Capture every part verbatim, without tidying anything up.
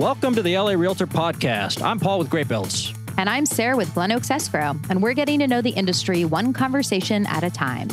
Welcome to the L A Realtor Podcast. I'm Paul with GreatBuildz. And I'm Sarah with Glen Oaks Escrow, and we're getting to know the industry one conversation at a time.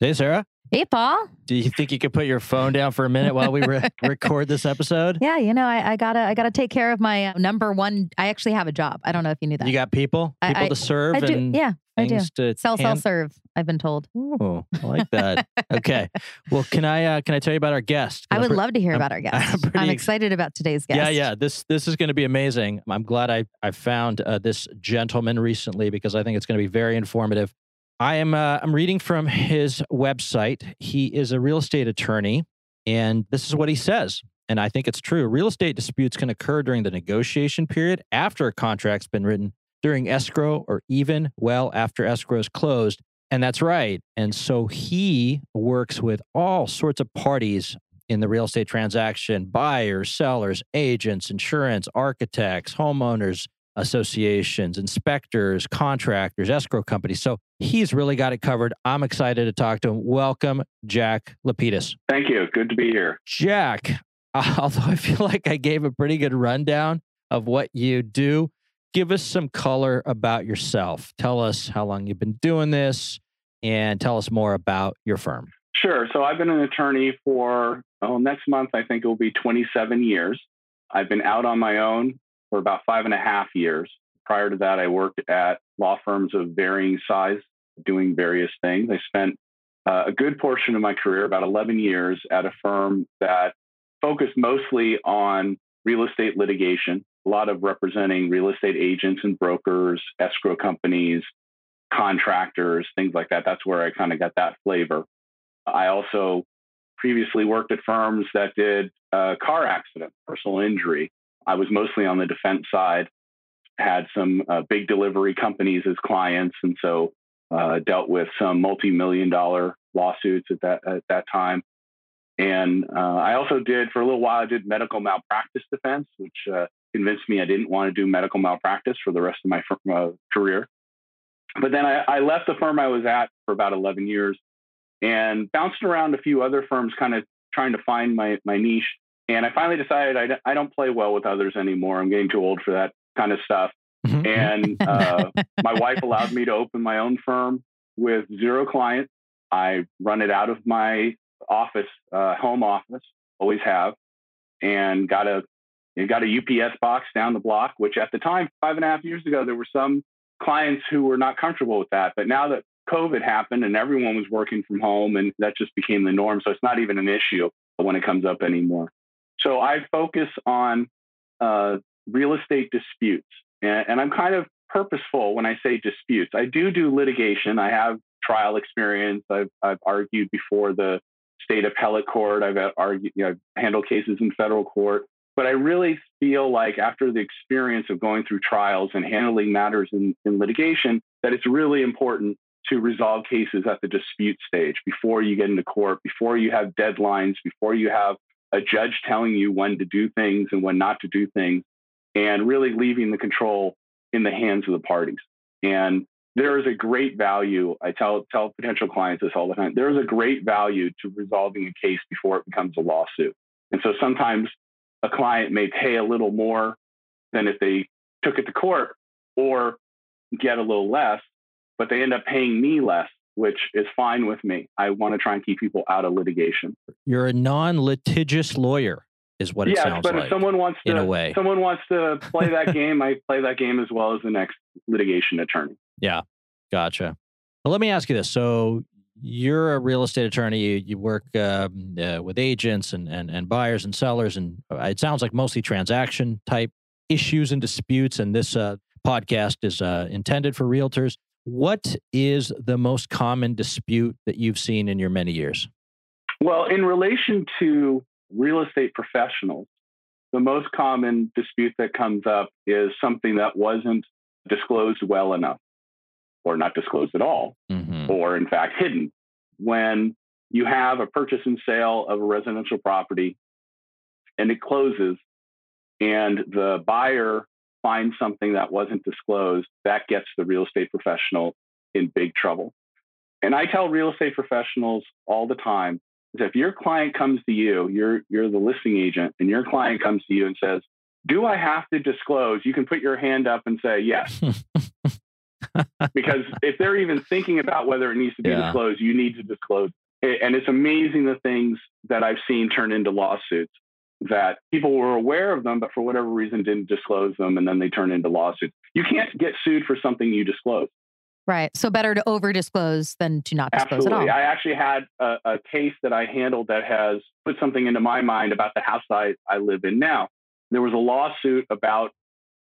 Hey, Sarah. Hey, Paul. Do you think you could put your phone down for a minute while we re record this episode? Yeah, you know, I, I gotta, I gotta take care of my number one. I actually have a job. I don't know if you knew that. You got people, people I, I, to serve. I do. And yeah, I do. To sell, sell, serve. I've been told. Oh, I like that. Okay. Well, can I, uh, can I tell you about our guest? I would love to hear I'm, about our guest. I'm, pretty, I'm excited about today's guest. Yeah, yeah. This, this is going to be amazing. I'm glad I, I found uh, this gentleman recently because I think it's going to be very informative. I am uh, I'm reading from his website. He is a real estate attorney, and this is what he says, and I think it's true. Real estate disputes can occur during the negotiation period, after a contract's been written, during escrow, or even well after escrow is closed. And that's right. And so he works with all sorts of parties in the real estate transaction: buyers, sellers, agents, insurance, architects, homeowners associations, inspectors, contractors, escrow companies. So he's really got it covered. I'm excited to talk to him. Welcome, Jack LaPedis. Thank you. Good to be here. Jack, although I feel like I gave a pretty good rundown of what you do, give us some color about yourself. Tell us how long you've been doing this and tell us more about your firm. Sure. So I've been an attorney for, oh, next month, I think it will be twenty-seven years. I've been out on my own for about five and a half years. Prior to that, I worked at law firms of varying size, doing various things. I spent uh, a good portion of my career, about eleven years, at a firm that focused mostly on real estate litigation, a lot of representing real estate agents and brokers, escrow companies, contractors, things like that. That's where I kind of got that flavor. I also previously worked at firms that did uh, car accident, personal injury. I was mostly on the defense side, had some uh, big delivery companies as clients, and so uh, dealt with some multi-million dollar lawsuits at that, at that time. And uh, I also did, for a little while, I did medical malpractice defense, which uh, convinced me I didn't want to do medical malpractice for the rest of my firm, uh, career. But then I, I left the firm I was at for about eleven years and bounced around a few other firms, kind of trying to find my, my niche. And I finally decided I, I don't play well with others anymore. I'm getting too old for that kind of stuff. Mm-hmm. And uh, my wife allowed me to open my own firm with zero clients. I run it out of my office, uh, home office, always have, and got a, got a U P S box down the block, which at the time, five and a half years ago, there were some clients who were not comfortable with that. But now that COVID happened and everyone was working from home, and that just became the norm. So it's not even an issue when it comes up anymore. So I focus on uh, real estate disputes, and, and I'm kind of purposeful when I say disputes. I do do litigation. I have trial experience. I've, I've argued before the state appellate court. I've argued, you know, I've handled cases in federal court. But I really feel like after the experience of going through trials and handling matters in, in litigation, that it's really important to resolve cases at the dispute stage before you get into court, before you have deadlines, before you have a judge telling you when to do things and when not to do things, and really leaving the control in the hands of the parties. And there is a great value, I tell, tell potential clients this all the time, there is a great value to resolving a case before it becomes a lawsuit. And so sometimes a client may pay a little more than if they took it to court, or get a little less, but they end up paying me less, which is fine with me. I want to try and keep people out of litigation. You're a non-litigious lawyer is what it yeah, sounds like. Yeah, but if someone wants to, in a way. someone wants to play that game, I play that game as well as the next litigation attorney. Yeah, gotcha. Well, let me ask you this. So you're a real estate attorney. You, you work um, uh, with agents and, and, and buyers and sellers, and it sounds like mostly transaction type issues and disputes, and this uh, podcast is uh, intended for realtors. What is the most common dispute that you've seen in your many years? Well, in relation to real estate professionals, the most common dispute that comes up is something that wasn't disclosed well enough, or not disclosed at all, mm-hmm. or in fact hidden. When you have a purchase and sale of a residential property and it closes and the buyer find something that wasn't disclosed, that gets the real estate professional in big trouble. And I tell real estate professionals all the time, is if your client comes to you, you're, you're the listing agent, and your client comes to you and says, do I have to disclose? You can put your hand up and say, yes. Because if they're even thinking about whether it needs to be yeah. disclosed, you need to disclose. And it's amazing the things that I've seen turn into lawsuits, that people were aware of them, but for whatever reason didn't disclose them. And then they turn into lawsuits. You can't get sued for something you disclose. Right. So better to over-disclose than to not disclose Absolutely. At all. I actually had a, a case that I handled that has put something into my mind about the house I, I live in now. There was a lawsuit about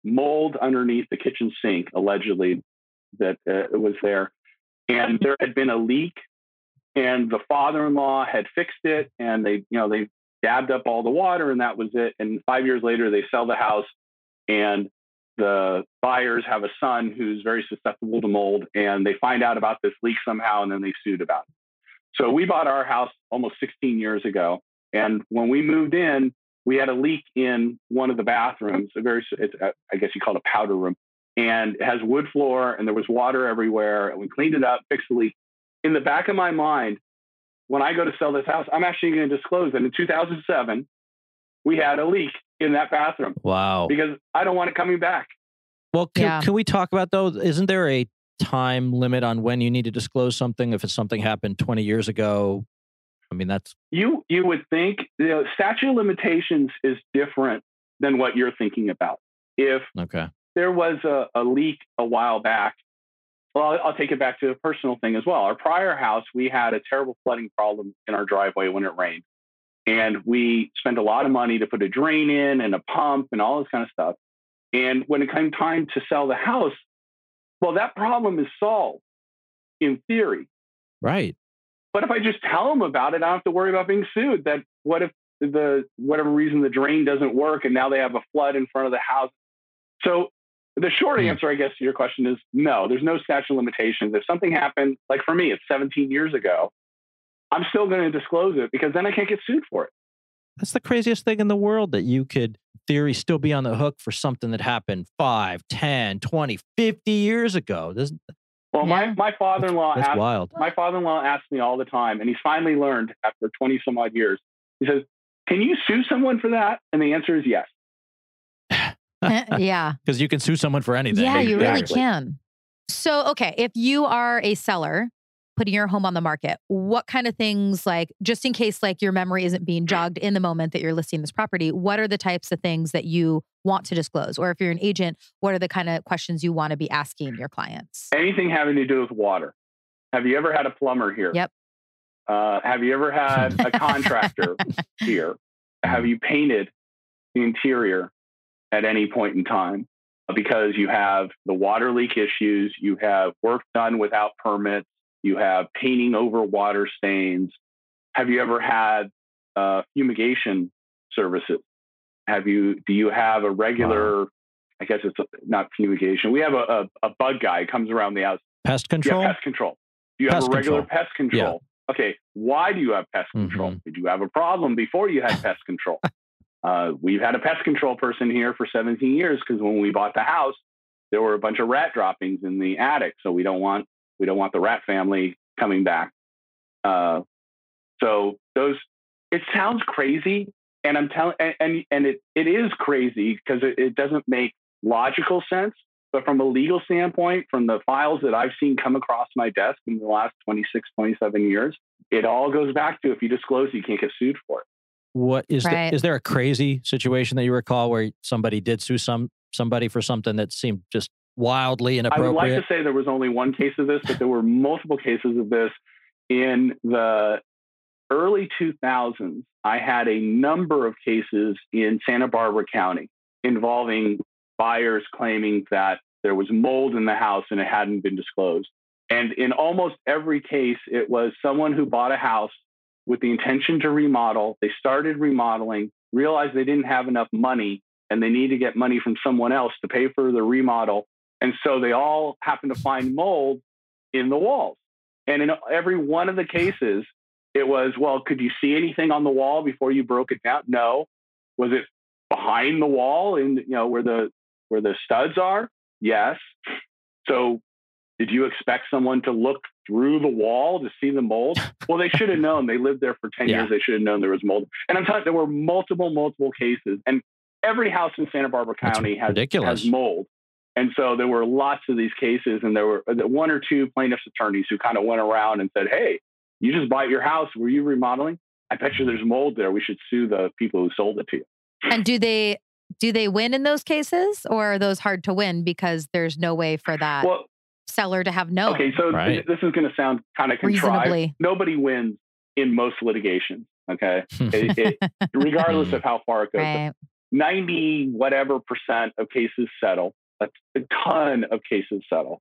mold underneath the kitchen sink, allegedly, that uh, was there. And there had been a leak, and the father-in-law had fixed it, and they, you know, they dabbed up all the water, and that was it. And five years later, they sell the house, and the buyers have a son who's very susceptible to mold, and they find out about this leak somehow, and then they sued about it. So we bought our house almost sixteen years ago. And when we moved in, we had a leak in one of the bathrooms, a very, it's, I guess you call it a powder room, and it has wood floor, and there was water everywhere. And we cleaned it up, fixed the leak. In the back of my mind, when I go to sell this house, I'm actually going to disclose that in two thousand seven, we had a leak in that bathroom. Wow. Because I don't want it coming back. Well, can, yeah. can we talk about, though, isn't there a time limit on when you need to disclose something? If it's something happened twenty years ago, I mean, that's... You you would think, you know, statute of limitations is different than what you're thinking about. If okay. there was a, a leak a while back, well, I'll take it back to a personal thing as well. Our prior house, we had a terrible flooding problem in our driveway when it rained. And we spent a lot of money to put a drain in and a pump and all this kind of stuff. And when it came time to sell the house, well, that problem is solved in theory. Right. But if I just tell them about it, I don't have to worry about being sued. That what if the, whatever reason, the drain doesn't work and now they have a flood in front of the house. So the short mm. answer, I guess, to your question is no, there's no statute of limitations. If something happened, like for me, it's seventeen years ago, I'm still going to disclose it because then I can't get sued for it. That's the craziest thing in the world, that you could, in theory, still be on the hook for something that happened five, ten, twenty, fifty years ago. This, well, yeah. my, my father-in-law that's, that's asked, wild. My father-in-law asks me all the time, and he's finally learned after twenty some odd years, he says, can you sue someone for that? And the answer is yes. Yeah. Because you can sue someone for anything. Yeah, you exactly. really can. So, okay, if you are a seller putting your home on the market, what kind of things, like, just in case like your memory isn't being jogged in the moment that you're listing this property, what are the types of things that you want to disclose? Or if you're an agent, what are the kind of questions you want to be asking your clients? Anything having to do with water. Have you ever had a plumber here? Yep. Uh, have you ever had a contractor here? Have you painted the interior at any point in time? Because you have the water leak issues, you have work done without permits, you have painting over water stains. Have you ever had uh, fumigation services? Have you? Do you have a regular? Wow. I guess it's not fumigation. We have a, a a bug guy comes around the house. Pest control. Yeah, pest control. Do you pest have a regular control. Pest control? Yeah. Okay. Why do you have pest control? Mm-hmm. Did you have a problem before you had pest control? Uh, we've had a pest control person here for seventeen years because when we bought the house, there were a bunch of rat droppings in the attic, so we don't want. We don't want the rat family coming back. Uh, so those, it sounds crazy, and I'm telling, and, and and it it is crazy because it, it doesn't make logical sense. But from a legal standpoint, from the files that I've seen come across my desk in the last twenty-six, twenty-seven years, it all goes back to if you disclose, you can't get sued for it. What is right. the, is there a crazy situation that you recall where somebody did sue some somebody for something that seemed just wildly inappropriate? I would like to say there was only one case of this, but there were multiple cases of this. In the early two thousands, I had a number of cases in Santa Barbara County involving buyers claiming that there was mold in the house and it hadn't been disclosed. And in almost every case, it was someone who bought a house with the intention to remodel. They started remodeling, realized they didn't have enough money, and they needed to get money from someone else to pay for the remodel. And so they all happen to find mold in the walls. And in every one of the cases, it was, well, could you see anything on the wall before you broke it down? No. Was it behind the wall in, you know, where the, where the studs are? Yes. So did you expect someone to look through the wall to see the mold. Well, they should have known. They lived there for ten yeah. years. They should have known there was mold. And I'm talking, there were multiple, multiple cases. And every house in Santa Barbara County has, has mold. And so there were lots of these cases. And there were one or two plaintiff's attorneys who kind of went around and said, hey, you just bought your house. Were you remodeling? I bet you there's mold there. We should sue the people who sold it to you. And do they do they win in those cases, or are those hard to win because there's no way for that well, seller to have known? Okay, so right. th- this is going to sound kind of contrived. Nobody wins in most litigation, okay? it, it, regardless of how far it goes. Right. ninety whatever percent of cases settle. A ton of cases settle.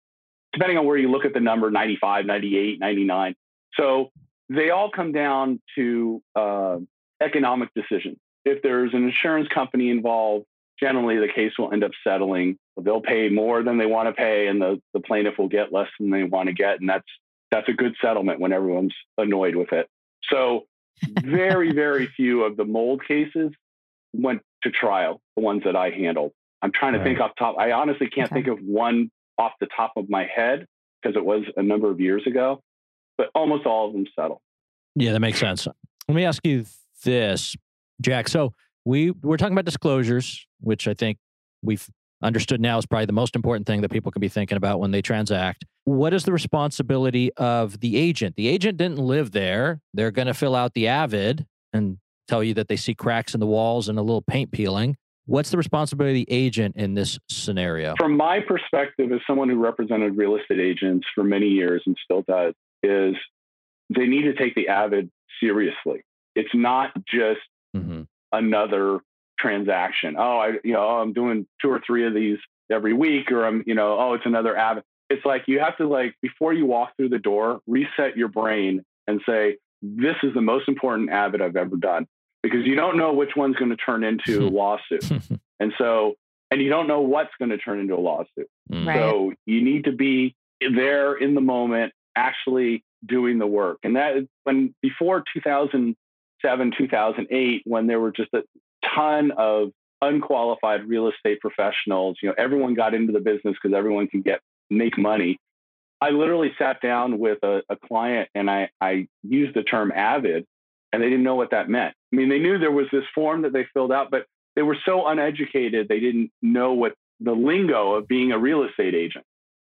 Depending on where you look at the number, ninety-five, ninety-eight, ninety-nine. So they all come down to uh, economic decisions. If there's an insurance company involved, generally the case will end up settling. They'll pay more than they want to pay, and the, the plaintiff will get less than they want to get. And that's that's a good settlement when everyone's annoyed with it. So very, very few of the mold cases went to trial, the ones that I handled. I'm trying to right. think off top. I honestly can't okay. think of one off the top of my head because it was a number of years ago. But almost all of them settle. Yeah, that makes sense. Let me ask you this, Jack. So we we're talking about disclosures, which I think we've understood now is probably the most important thing that people can be thinking about when they transact. What is the responsibility of the agent? The agent didn't live there. They're going to fill out the AVID and tell you that they see cracks in the walls and a little paint peeling. What's the responsibility of the agent in this scenario? From my perspective, as someone who represented real estate agents for many years and still does, is they need to take the AVID seriously. It's not just mm-hmm. another transaction. Oh, I, you know, oh, I'm doing two or three of these every week, or I'm, you know, oh, it's another AVID. It's like you have to, like, before you walk through the door, reset your brain and say, this is the most important AVID I've ever done, because you don't know which one's going to turn into a lawsuit. And so, and you don't know what's going to turn into a lawsuit. Right. So you need to be there in the moment, actually doing the work. And that is when before two thousand seven, two thousand eight, when there were just a ton of unqualified real estate professionals, you know, everyone got into the business because everyone can get, make money. I literally sat down with a, a client and I, I used the term AVID, and they didn't know what that meant. I mean, they knew there was this form that they filled out, but they were so uneducated. They didn't know what the lingo of being a real estate agent.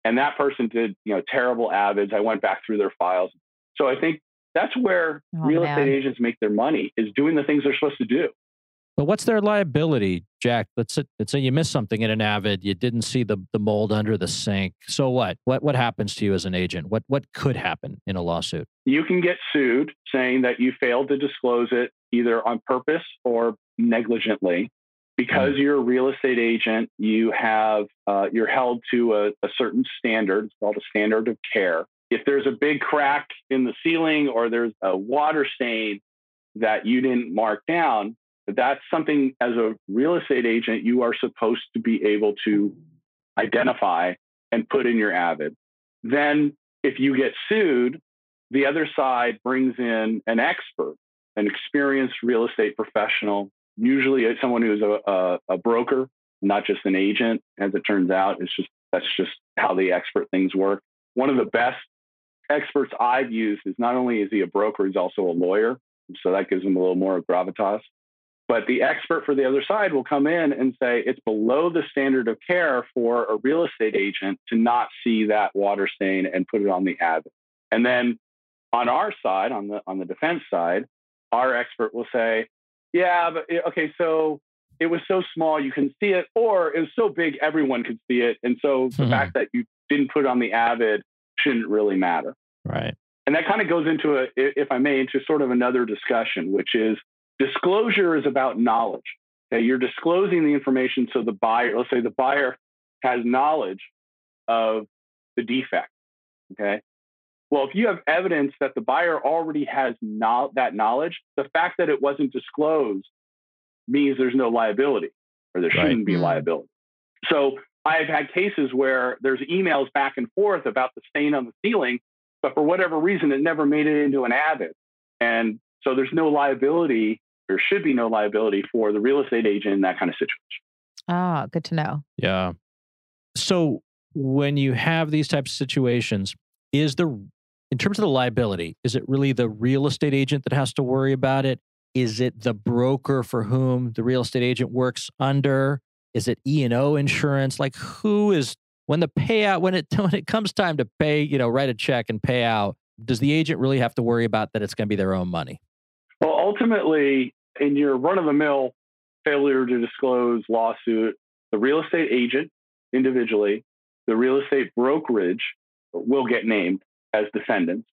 And that person did, you know, terrible AVIDs. I went back through their files. So I think that's where oh, real man. estate agents make their money, is doing the things they're supposed to do. But what's their liability, Jack? Let's say, let's say you missed something in an AVID. You didn't see the, the mold under the sink. So what? What what happens to you as an agent? What what could happen in a lawsuit? You can get sued saying that you failed to disclose it either on purpose or negligently. Because you're a real estate agent, you have, uh, you're held to a, a certain standard. It's called a standard of care. If there's a big crack in the ceiling or there's a water stain that you didn't mark down, that's something as a real estate agent, you are supposed to be able to identify and put in your AVID. Then if you get sued, the other side brings in an expert, an experienced real estate professional. Usually it's someone who's a, a, a broker, not just an agent. As it turns out, it's just, that's just how the expert things work. One of the best experts I've used is not only is he a broker, he's also a lawyer. So that gives him a little more of gravitas. But the expert for the other side will come in and say, it's below the standard of care for a real estate agent to not see that water stain and put it on the AVID. And then on our side, on the, on the defense side, our expert will say, yeah, but okay, so it was so small you couldn't see it, or it was so big everyone could see it. And so the mm-hmm. fact that you didn't put it on the AVID shouldn't really matter. Right. And that kind of goes into, a, if I may, into sort of another discussion, which is disclosure is about knowledge. Okay, you're disclosing the information so the buyer, let's say the buyer has knowledge of the defect. Okay. Well, if you have evidence that the buyer already has no, that knowledge, the fact that it wasn't disclosed means there's no liability, or there right. shouldn't be liability. So I've had cases where there's emails back and forth about the stain on the ceiling, but for whatever reason, it never made it into an AVID. And so there's no liability, or should be no liability, for the real estate agent in that kind of situation. Ah, oh, good to know. Yeah. So when you have these types of situations, is the in terms of the liability, is it really the real estate agent that has to worry about it? Is it the broker for whom the real estate agent works under? Is it E and O insurance? Like who is, when the payout, when it, when it comes time to pay, you know, write a check and pay out, does the agent really have to worry about that it's going to be their own money? Well, ultimately, in your run-of-the-mill failure to disclose lawsuit, the real estate agent individually, the real estate brokerage will get named as defendants,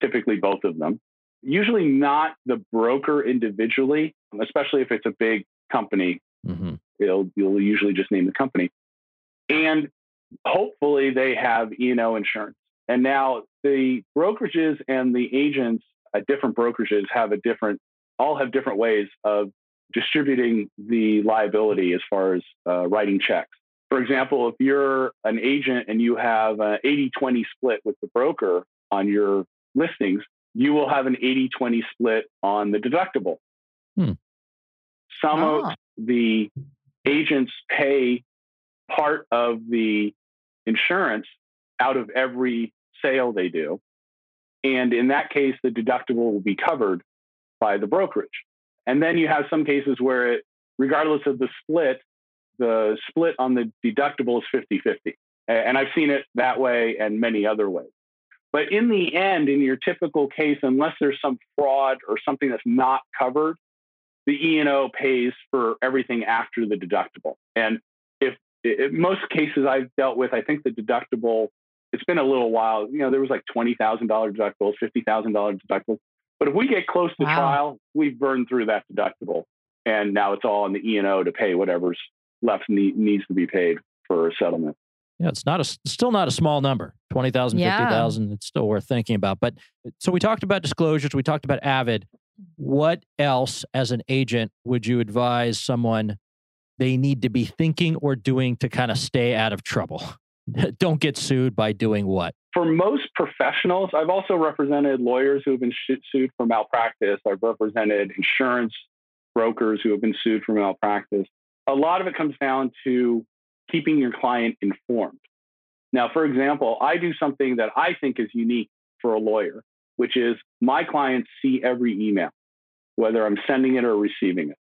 typically both of them. Usually not the broker individually, especially if it's a big company. Mm-hmm. It'll, you'll usually just name the company. And hopefully they have E and O insurance. And now the brokerages and the agents at different brokerages have a different, all have different ways of distributing the liability as far as uh, writing checks. For example, if you're an agent and you have an eighty twenty split with the broker on your listings, you will have an eighty twenty split on the deductible. Hmm. Some ah. of the agents pay part of the insurance out of every sale they do. And in that case, the deductible will be covered by the brokerage. And then you have some cases where it, regardless of the split, the split on the deductible is fifty-fifty. And I've seen it that way and many other ways. But in the end, in your typical case, unless there's some fraud or something that's not covered, the E and O pays for everything after the deductible. And if in most cases I've dealt with, I think the deductible, it's been a little while, you know, there was like twenty thousand dollars deductibles, fifty thousand dollars deductibles. But if we get close to wow. trial, we've burned through that deductible. And now it's all on the E and O to pay whatever's left need, needs to be paid for a settlement. Yeah, it's not a, still not a small number, twenty thousand, yeah. fifty thousand. It's still worth thinking about. But so we talked about disclosures. We talked about AVID. What else as an agent would you advise someone they need to be thinking or doing to kind of stay out of trouble? Don't get sued by doing what? For most professionals, I've also represented lawyers who have been sued for malpractice. I've represented insurance brokers who have been sued for malpractice. A lot of it comes down to keeping your client informed. Now, for example, I do something that I think is unique for a lawyer, which is my clients see every email, whether I'm sending it or receiving it.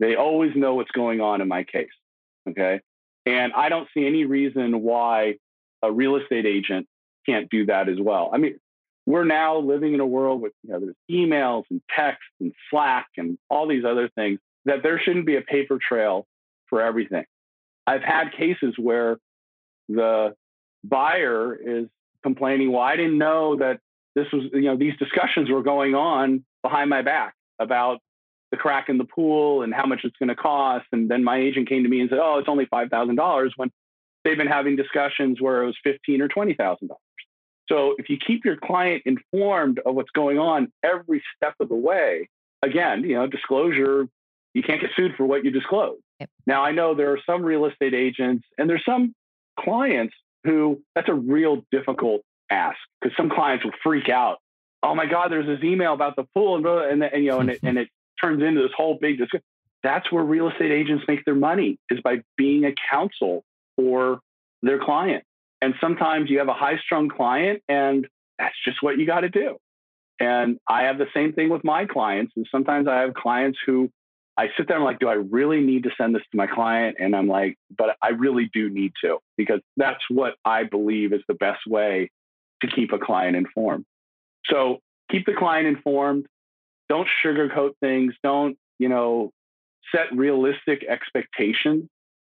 They always know what's going on in my case, okay? And I don't see any reason why a real estate agent can't do that as well. I mean, we're now living in a world with, you know, there's emails and texts and Slack and all these other things, that there shouldn't be a paper trail for everything. I've had cases where the buyer is complaining, well, I didn't know that this was, you know, these discussions were going on behind my back about the crack in the pool and how much it's going to cost. And then my agent came to me and said, oh, it's only five thousand dollars when they've been having discussions where it was fifteen thousand dollars or twenty thousand dollars. So if you keep your client informed of what's going on every step of the way, again, you know, disclosure, you can't get sued for what you disclose. Yep. Now, I know there are some real estate agents and there's some clients who that's a real difficult ask because some clients will freak out. Oh my God, there's this email about the pool and, and, and you know, and it, and it turns into this whole big discussion. That's where real estate agents make their money, is by being a counsel for their client. And sometimes you have a high-strung client and that's just what you got to do. And I have the same thing with my clients. And sometimes I have clients who I sit there and I'm like, do I really need to send this to my client? And I'm like, but I really do need to, because that's what I believe is the best way to keep a client informed. So keep the client informed. Don't sugarcoat things. Don't, you know, set realistic expectations.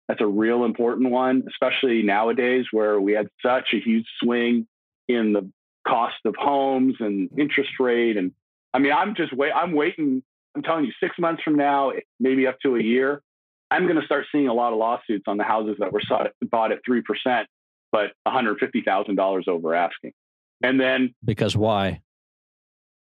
That's a real important one, especially nowadays where we had such a huge swing in the cost of homes and interest rate. And I mean, I'm just wait, I'm waiting. I'm telling you, six months from now, maybe up to a year, I'm going to start seeing a lot of lawsuits on the houses that were bought at three percent, but one hundred fifty thousand dollars over asking. And then... Because why?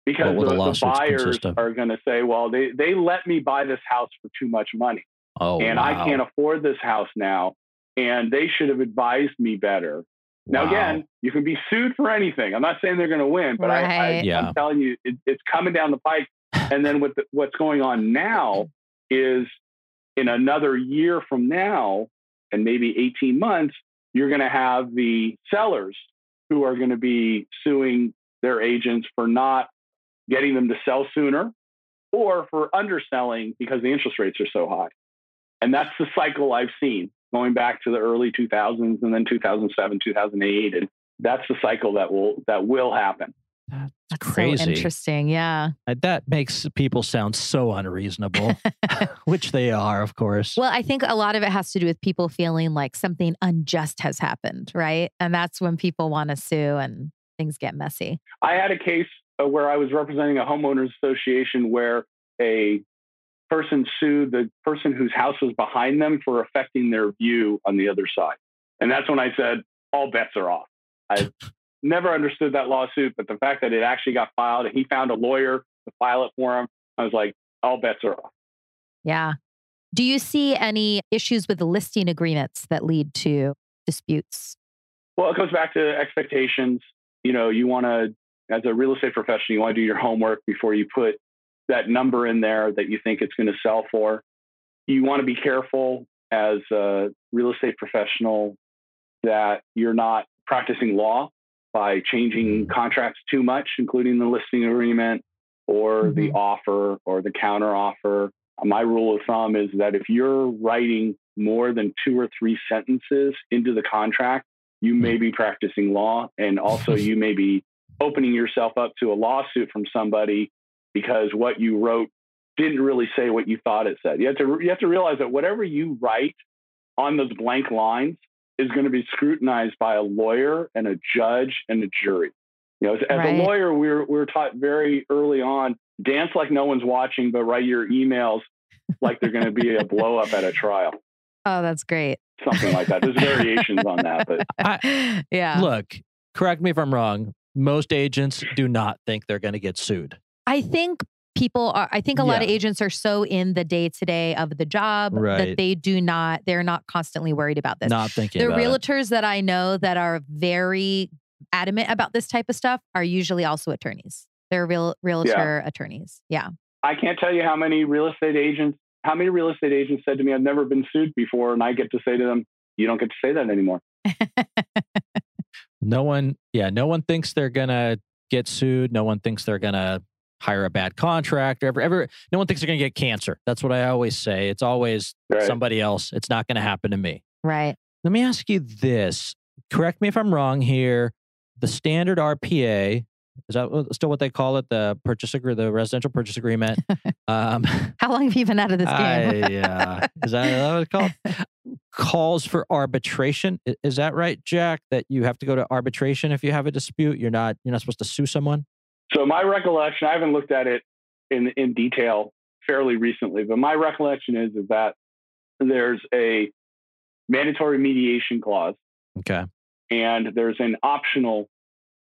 Because the, the, the buyers are going to say, well, they, they let me buy this house for too much money. Oh, and wow. I can't afford this house now. And they should have advised me better. Wow. Now, again, you can be sued for anything. I'm not saying they're going to win, but right. I, I, yeah. I'm telling you, it, it's coming down the pike. And then with the, what's going on now is in another year from now, and maybe eighteen months, you're going to have the sellers who are going to be suing their agents for not getting them to sell sooner or for underselling because the interest rates are so high. And that's the cycle I've seen going back to the early two thousands and then two thousand seven, two thousand eight. And that's the cycle that will, that will happen. That's, that's crazy. So interesting. Yeah. That makes people sound so unreasonable, which they are, of course. Well, I think a lot of it has to do with people feeling like something unjust has happened, right? And that's when people want to sue and things get messy. I had a case where I was representing a homeowners association where a person sued the person whose house was behind them for affecting their view on the other side. And that's when I said, all bets are off. I never understood that lawsuit, but the fact that it actually got filed and he found a lawyer to file it for him, I was like, all bets are off. Yeah. Do you see any issues with the listing agreements that lead to disputes? Well, it goes back to expectations. You know, you want to, as a real estate professional, you want to do your homework before you put that number in there that you think it's going to sell for. You want to be careful as a real estate professional that you're not practicing law by changing contracts too much, including the listing agreement or mm-hmm. the offer or the counter offer. My rule of thumb is that if you're writing more than two or three sentences into the contract, you may be practicing law. And also you may be opening yourself up to a lawsuit from somebody because what you wrote didn't really say what you thought it said. You have to, you have to realize that whatever you write on those blank lines is going to be scrutinized by a lawyer and a judge and a jury. You know, as, right. as a lawyer, we were, we were taught very early on, dance like no one's watching, but write your emails like they're going to be a blow up at a trial. Oh, that's great. Something like that. There's variations on that, but I, yeah. Look, correct me if I'm wrong. Most agents do not think they're going to get sued. I think people are, I think a yeah. lot of agents are so in the day to day of the job right. that they do not, they're not constantly worried about this. Not thinking about it. The realtors that I know that are very adamant about this type of stuff are usually also attorneys. They're real realtor yeah. attorneys. Yeah. I can't tell you how many real estate agents, how many real estate agents said to me, I've never been sued before. And I get to say to them, you don't get to say that anymore. No one, yeah, no one thinks they're going to get sued. No one thinks they're going to hire a bad contractor. Ever, ever, no one thinks they're going to get cancer. That's what I always say. It's always right. somebody else. It's not going to happen to me. Right. Let me ask you this. Correct me if I'm wrong here. The standard R P A, is that still what they call it? The purchase agreement, the residential purchase agreement. Um, How long have you been out of this game? I, yeah. Is that what it's called? Calls for arbitration. Is that right, Jack? That you have to go to arbitration if you have a dispute? You're not, you're not supposed to sue someone? So my recollection, I haven't looked at it in, in detail fairly recently, but my recollection is, is that there's a mandatory mediation clause. Okay. And there's an optional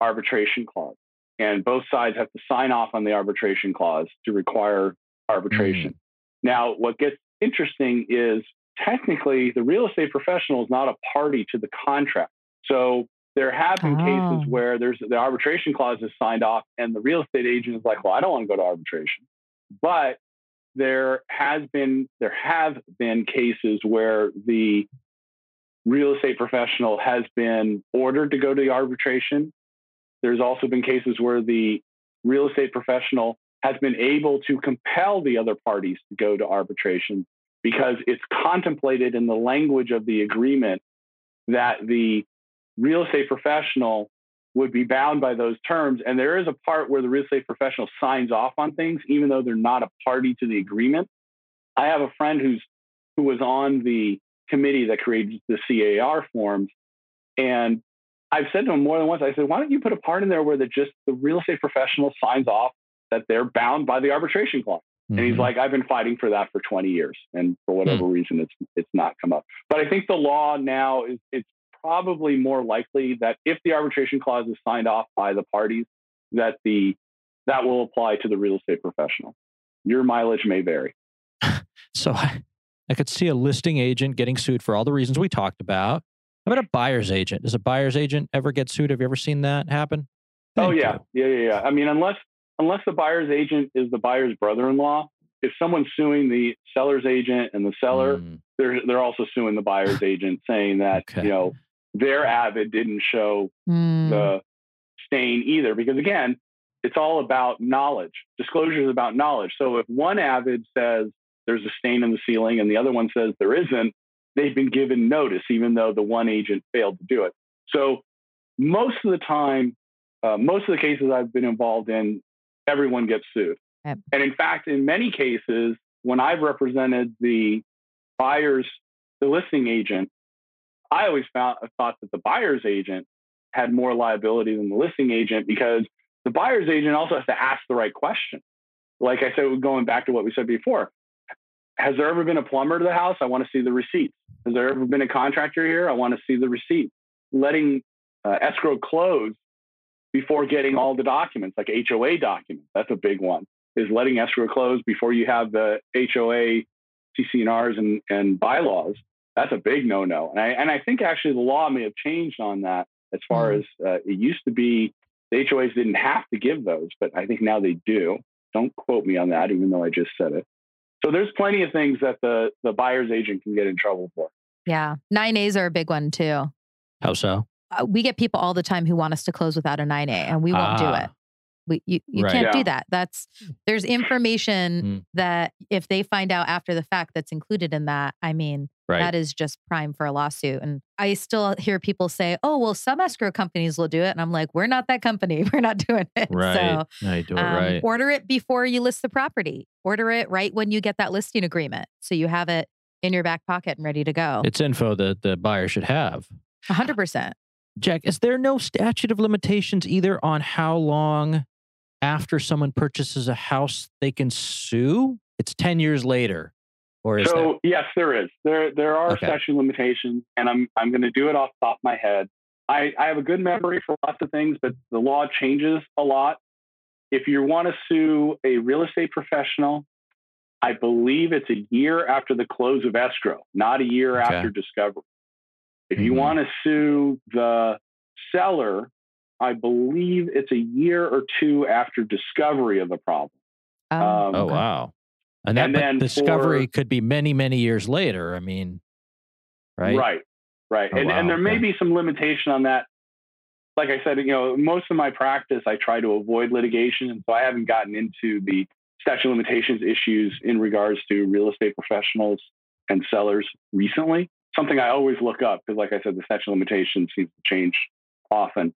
arbitration clause. And both sides have to sign off on the arbitration clause to require arbitration. Mm. Now, what gets interesting is technically the real estate professional is not a party to the contract. So there have been oh. cases where there's the arbitration clause is signed off and the real estate agent is like, well, I don't want to go to arbitration. But there has been, there have been cases where the real estate professional has been ordered to go to the arbitration. There's also been cases where the real estate professional has been able to compel the other parties to go to arbitration because it's contemplated in the language of the agreement that the real estate professional would be bound by those terms. And there is a part where the real estate professional signs off on things, even though they're not a party to the agreement. I have a friend who's who was on the committee that created the C A R forms, and I've said to him more than once, I said, why don't you put a part in there where the just the real estate professional signs off that they're bound by the arbitration clause? Mm-hmm. And he's like, I've been fighting for that for twenty years. And for whatever mm-hmm. reason, it's it's not come up. But I think the law now is it's probably more likely that if the arbitration clause is signed off by the parties, that the that will apply to the real estate professional. Your mileage may vary. So I, I could see a listing agent getting sued for all the reasons we talked about. How about a buyer's agent? Does a buyer's agent ever get sued? Have you ever seen that happen? Thank oh, yeah. You. Yeah, yeah, yeah. I mean, unless unless the buyer's agent is the buyer's brother-in-law, if someone's suing the seller's agent and the seller, mm. they're, they're also suing the buyer's agent saying that, okay. you know, their AVID didn't show mm. the sustain either, because again, it's all about knowledge. Disclosure is about knowledge. So if one AVID says there's a stain in the ceiling and the other one says there isn't, they've been given notice, even though the one agent failed to do it. So most of the time, uh, most of the cases I've been involved in, everyone gets sued. Yep. And in fact, in many cases, when I've represented the buyer's, the listing agent, I always found, thought that the buyer's agent had more liability than the listing agent, because the buyer's agent also has to ask the right question. Like I said, going back to what we said before, has there ever been a plumber to the house? I want to see the receipt. Has there ever been a contractor here? I want to see the receipt. Letting uh, escrow close before getting all the documents, like H O A documents. That's a big one, is letting escrow close before you have the H O A, C C and Rs and, and bylaws. That's a big no-no. And I, and I think actually the law may have changed on that, as far as uh, it used to be the H O As didn't have to give those, but I think now they do. Don't quote me on that, even though I just said it. So there's plenty of things that the, the buyer's agent can get in trouble for. Yeah. nine A's are a big one too. How so? Uh, we get people all the time who want us to close without a nine A, and we won't ah. do it. We, you you right. can't yeah. do that. That's There's information mm. that if they find out after the fact that's included in that, I mean, right. that is just prime for a lawsuit. And I still hear people say, oh, well, some escrow companies will do it. And I'm like, we're not that company. We're not doing it. Right. So no, you do it um, right. Order it before you list the property. Order it right when you get that listing agreement, so you have it in your back pocket and ready to go. It's info that the buyer should have. one hundred percent. Jack, is there no statute of limitations either on how long after someone purchases a house they can sue? It's ten years later, or is so? There... Yes, there is. There there are okay. statute of limitations, and I'm I'm going to do it off the top of my head. I I have a good memory for lots of things, but the law changes a lot. If you want to sue a real estate professional, I believe it's a year after the close of escrow, not a year okay. after discovery. If you mm-hmm. want to sue the seller, I believe it's a year or two after discovery of the problem. Oh, um, oh wow. And, that, and then discovery for, could be many, many years later. I mean, right? Right, right. Oh, and, wow. and there may be some limitation on that. Like I said, you know, most of my practice, I try to avoid litigation. And so I haven't gotten into the statute of limitations issues in regards to real estate professionals and sellers recently. Something I always look up, because like I said, the statute of limitations seems to change often.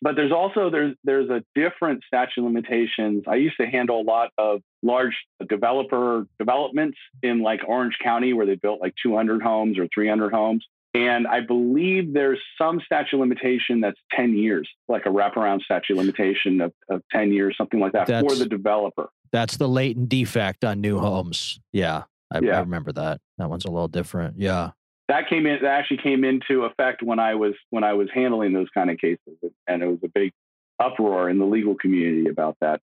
But there's also, there's there's a different statute of limitations. I used to handle a lot of large developer developments in like Orange County, where they built like two hundred homes or three hundred homes. And I believe there's some statute of limitation that's ten years, like a wraparound statute of limitation of, of ten years, something like that, that's, for the developer. That's the latent defect on new homes. Yeah I, yeah. I remember that. That one's a little different. Yeah. That came in. That actually came into effect when I was when I was handling those kind of cases, and it was a big uproar in the legal community about that.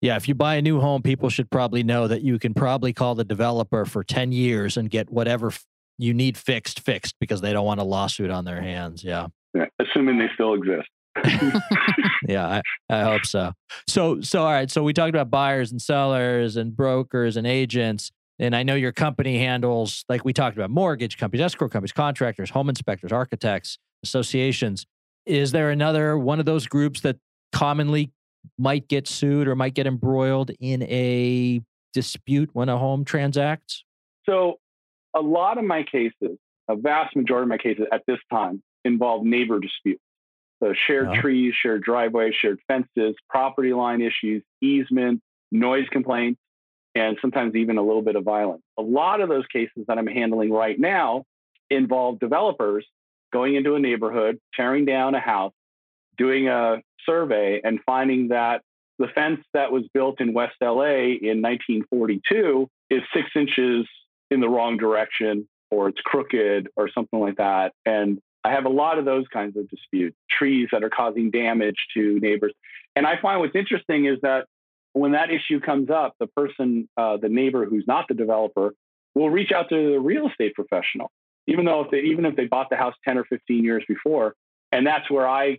Yeah, if you buy a new home, people should probably know that you can probably call the developer for ten years and get whatever you need fixed fixed, because they don't want a lawsuit on their hands. Yeah, yeah, assuming they still exist. Yeah, I, I hope so. So so all right. So we talked about buyers and sellers and brokers and agents. And I know your company handles, like we talked about, mortgage companies, escrow companies, contractors, home inspectors, architects, associations. Is there another one of those groups that commonly might get sued or might get embroiled in a dispute when a home transacts? So a lot of my cases, a vast majority of my cases at this time, involve neighbor disputes. So shared oh. trees, shared driveways, shared fences, property line issues, easement, noise complaints, and sometimes even a little bit of violence. A lot of those cases that I'm handling right now involve developers going into a neighborhood, tearing down a house, doing a survey, and finding that the fence that was built in West L A in nineteen forty-two is six inches in the wrong direction, or it's crooked or something like that. And I have a lot of those kinds of disputes, trees that are causing damage to neighbors. And I find what's interesting is that when that issue comes up, the person, uh, the neighbor who's not the developer, will reach out to the real estate professional, even though if they, even if they bought the house ten or fifteen years before. And that's where I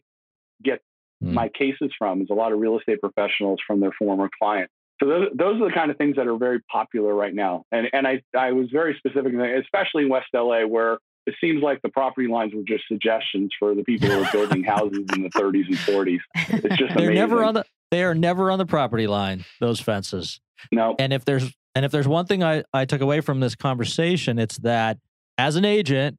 get mm. my cases from, is a lot of real estate professionals from their former client. So those, those are the kind of things that are very popular right now. And and I, I was very specific, especially in West L A, where it seems like the property lines were just suggestions for the people who are building houses in the thirties and forties. It's just they're amazing. Never on the, they are never on the property line, those fences. No. And if there's and if there's one thing I, I took away from this conversation, it's that as an agent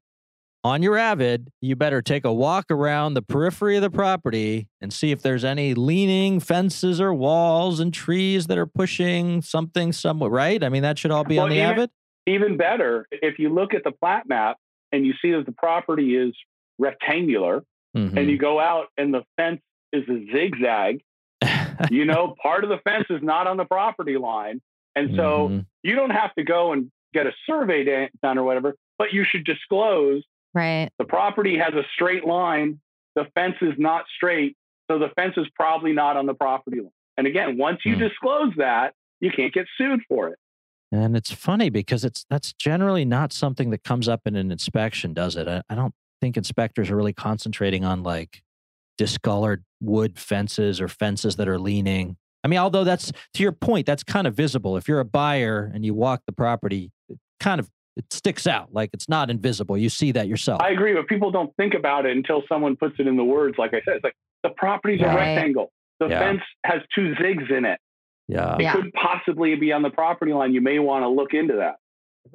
on your Avid, you better take a walk around the periphery of the property and see if there's any leaning fences or walls and trees that are pushing something somewhere, right? I mean, that should all be well, on the even, Avid. Even better, if you look at the plat map and you see that the property is rectangular, mm-hmm. and you go out and the fence is a zigzag, you know, part of the fence is not on the property line. And so mm-hmm. you don't have to go and get a survey done or whatever, but you should disclose. Right. The property has a straight line. The fence is not straight. So the fence is probably not on the property line. And again, once you mm. disclose that, you can't get sued for it. And it's funny because it's that's generally not something that comes up in an inspection, does it? I, I don't think inspectors are really concentrating on like discolored wood fences or fences that are leaning. I mean, although that's, to your point, that's kind of visible. If you're a buyer and you walk the property, it kind of It sticks out, like it's not invisible. You see that yourself. I agree, but people don't think about it until someone puts it in the words. Like I said, it's like the property's right. a rectangle. The yeah. fence has two zigs in it. Yeah, it yeah. could possibly be on the property line. You may want to look into that,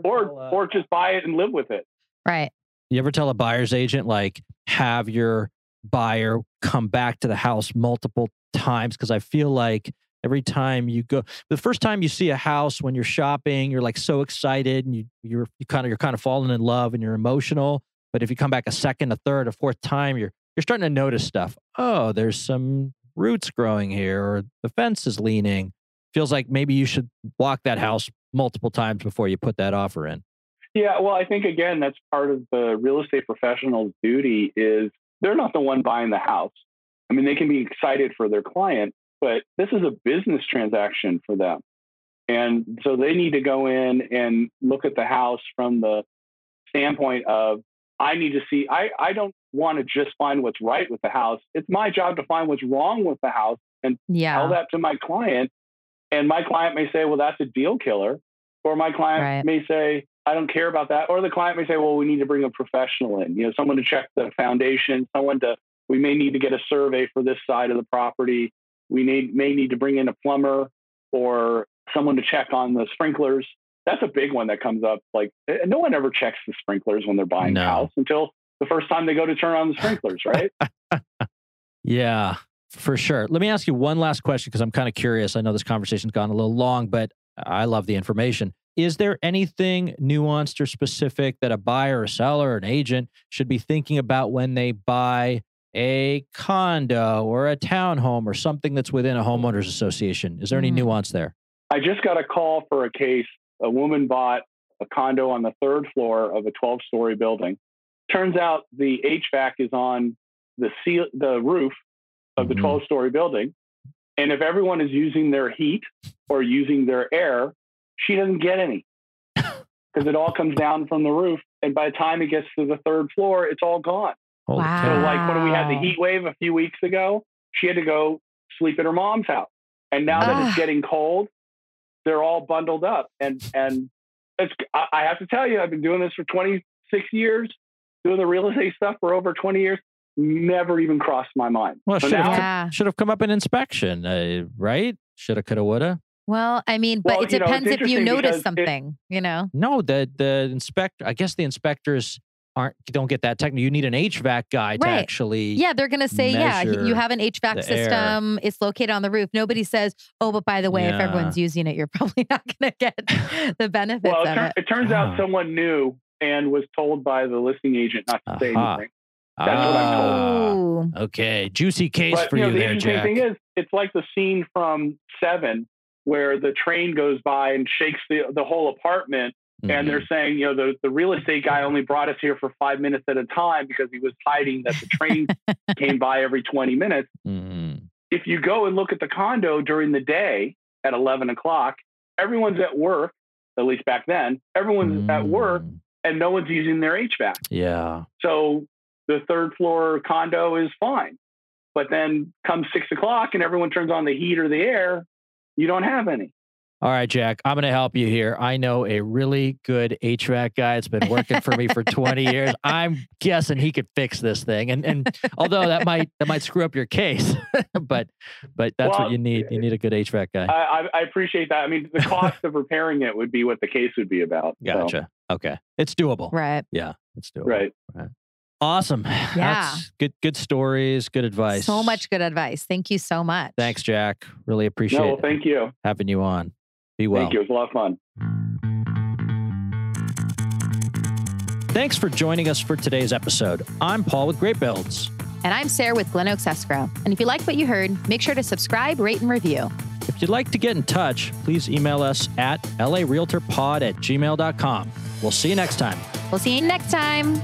or tell, uh, or just buy it and live with it. Right. You ever tell a buyer's agent like, have your buyer come back to the house multiple times? Because I feel like every time you go, the first time you see a house when you're shopping, you're like so excited and you you're you kind of you're kind of falling in love and you're emotional. But if you come back a second, a third, a fourth time, you're you're starting to notice stuff. Oh, there's some roots growing here, or the fence is leaning. Feels like maybe you should walk that house multiple times before you put that offer in. Yeah, well, I think again that's part of the real estate professional's duty is they're not the one buying the house. I mean, they can be excited for their client, but this is a business transaction for them. And so they need to go in and look at the house from the standpoint of, I need to see, I, I don't want to just find what's right with the house. It's my job to find what's wrong with the house and yeah. tell that to my client. And my client may say, well, that's a deal killer. Or my client right. may say, I don't care about that. Or the client may say, well, we need to bring a professional in, you know, someone to check the foundation, someone to, we may need to get a survey for this side of the property. We need, may need to bring in a plumber or someone to check on the sprinklers. That's a big one that comes up. Like no one ever checks the sprinklers when they're buying no. a house until the first time they go to turn on the sprinklers, right? Yeah, for sure. Let me ask you one last question because I'm kind of curious. I know this conversation's gone a little long, but I love the information. Is there anything nuanced or specific that a buyer or seller or an agent should be thinking about when they buy a condo or a townhome or something that's within a homeowners association? Is there any nuance there? I just got a call for a case. A woman bought a condo on the third floor of a twelve-story building. Turns out the H V A C is on the seal, the roof of the twelve-story building. And if everyone is using their heat or using their air, she doesn't get any because it all comes down from the roof. And by the time it gets to the third floor, it's all gone. Wow. So like when we had the heat wave a few weeks ago, she had to go sleep at her mom's house. And now ah. that it's getting cold, they're all bundled up. And and it's, I have to tell you, I've been doing this for twenty-six years, doing the real estate stuff for over twenty years, never even crossed my mind. Well, so should, now, have, yeah. should have come up in inspection, uh, right? Shoulda, coulda, woulda. Well, I mean, but well, it you know, depends if you notice something, it, you know? No, the, the inspector, I guess the inspectors aren't don't get that technical. You need an H V A C guy right. to actually yeah, they're going to say, yeah, you have an H V A C system. Air. It's located on the roof. Nobody says, oh, but by the way, yeah. if everyone's using it, you're probably not going to get the benefits well, it of tur- it. It turns out someone knew and was told by the listing agent not to uh-huh. say anything. That's uh, what I'm told. Okay. Juicy case but, for you, know, you the there, interesting Jack. Thing is, it's like the scene from Seven where the train goes by and shakes the, the whole apartment. Mm-hmm. And they're saying, you know, the, the real estate guy only brought us here for five minutes at a time because he was hiding that the train came by every twenty minutes. Mm-hmm. If you go and look at the condo during the day at eleven o'clock, everyone's at work, at least back then, everyone's mm-hmm. at work and no one's using their H V A C. Yeah. So the third floor condo is fine. But then come six o'clock and everyone turns on the heat or the air, you don't have any. All right, Jack, I'm going to help you here. I know a really good H V A C guy. It's been working for me for twenty years. I'm guessing he could fix this thing. And and although that might that might screw up your case, but but that's well, what you need. You need a good H V A C guy. I, I appreciate that. I mean, the cost of repairing it would be what the case would be about. Gotcha. So. Okay, it's doable. Right. Yeah, it's doable. Right. Right. Awesome. Yeah. That's good, good stories, good advice. So much good advice. Thank you so much. Thanks, Jack. Really appreciate no, it. Thank you. Having you on. Be well. Thank you. It was a lot of fun. Thanks for joining us for today's episode. I'm Paul with GreatBuildz. And I'm Sarah with Glen Oaks Escrow. And if you like what you heard, make sure to subscribe, rate, and review. If you'd like to get in touch, please email us at L A Realtor Pod at gmail dot com. We'll see you next time. We'll see you next time.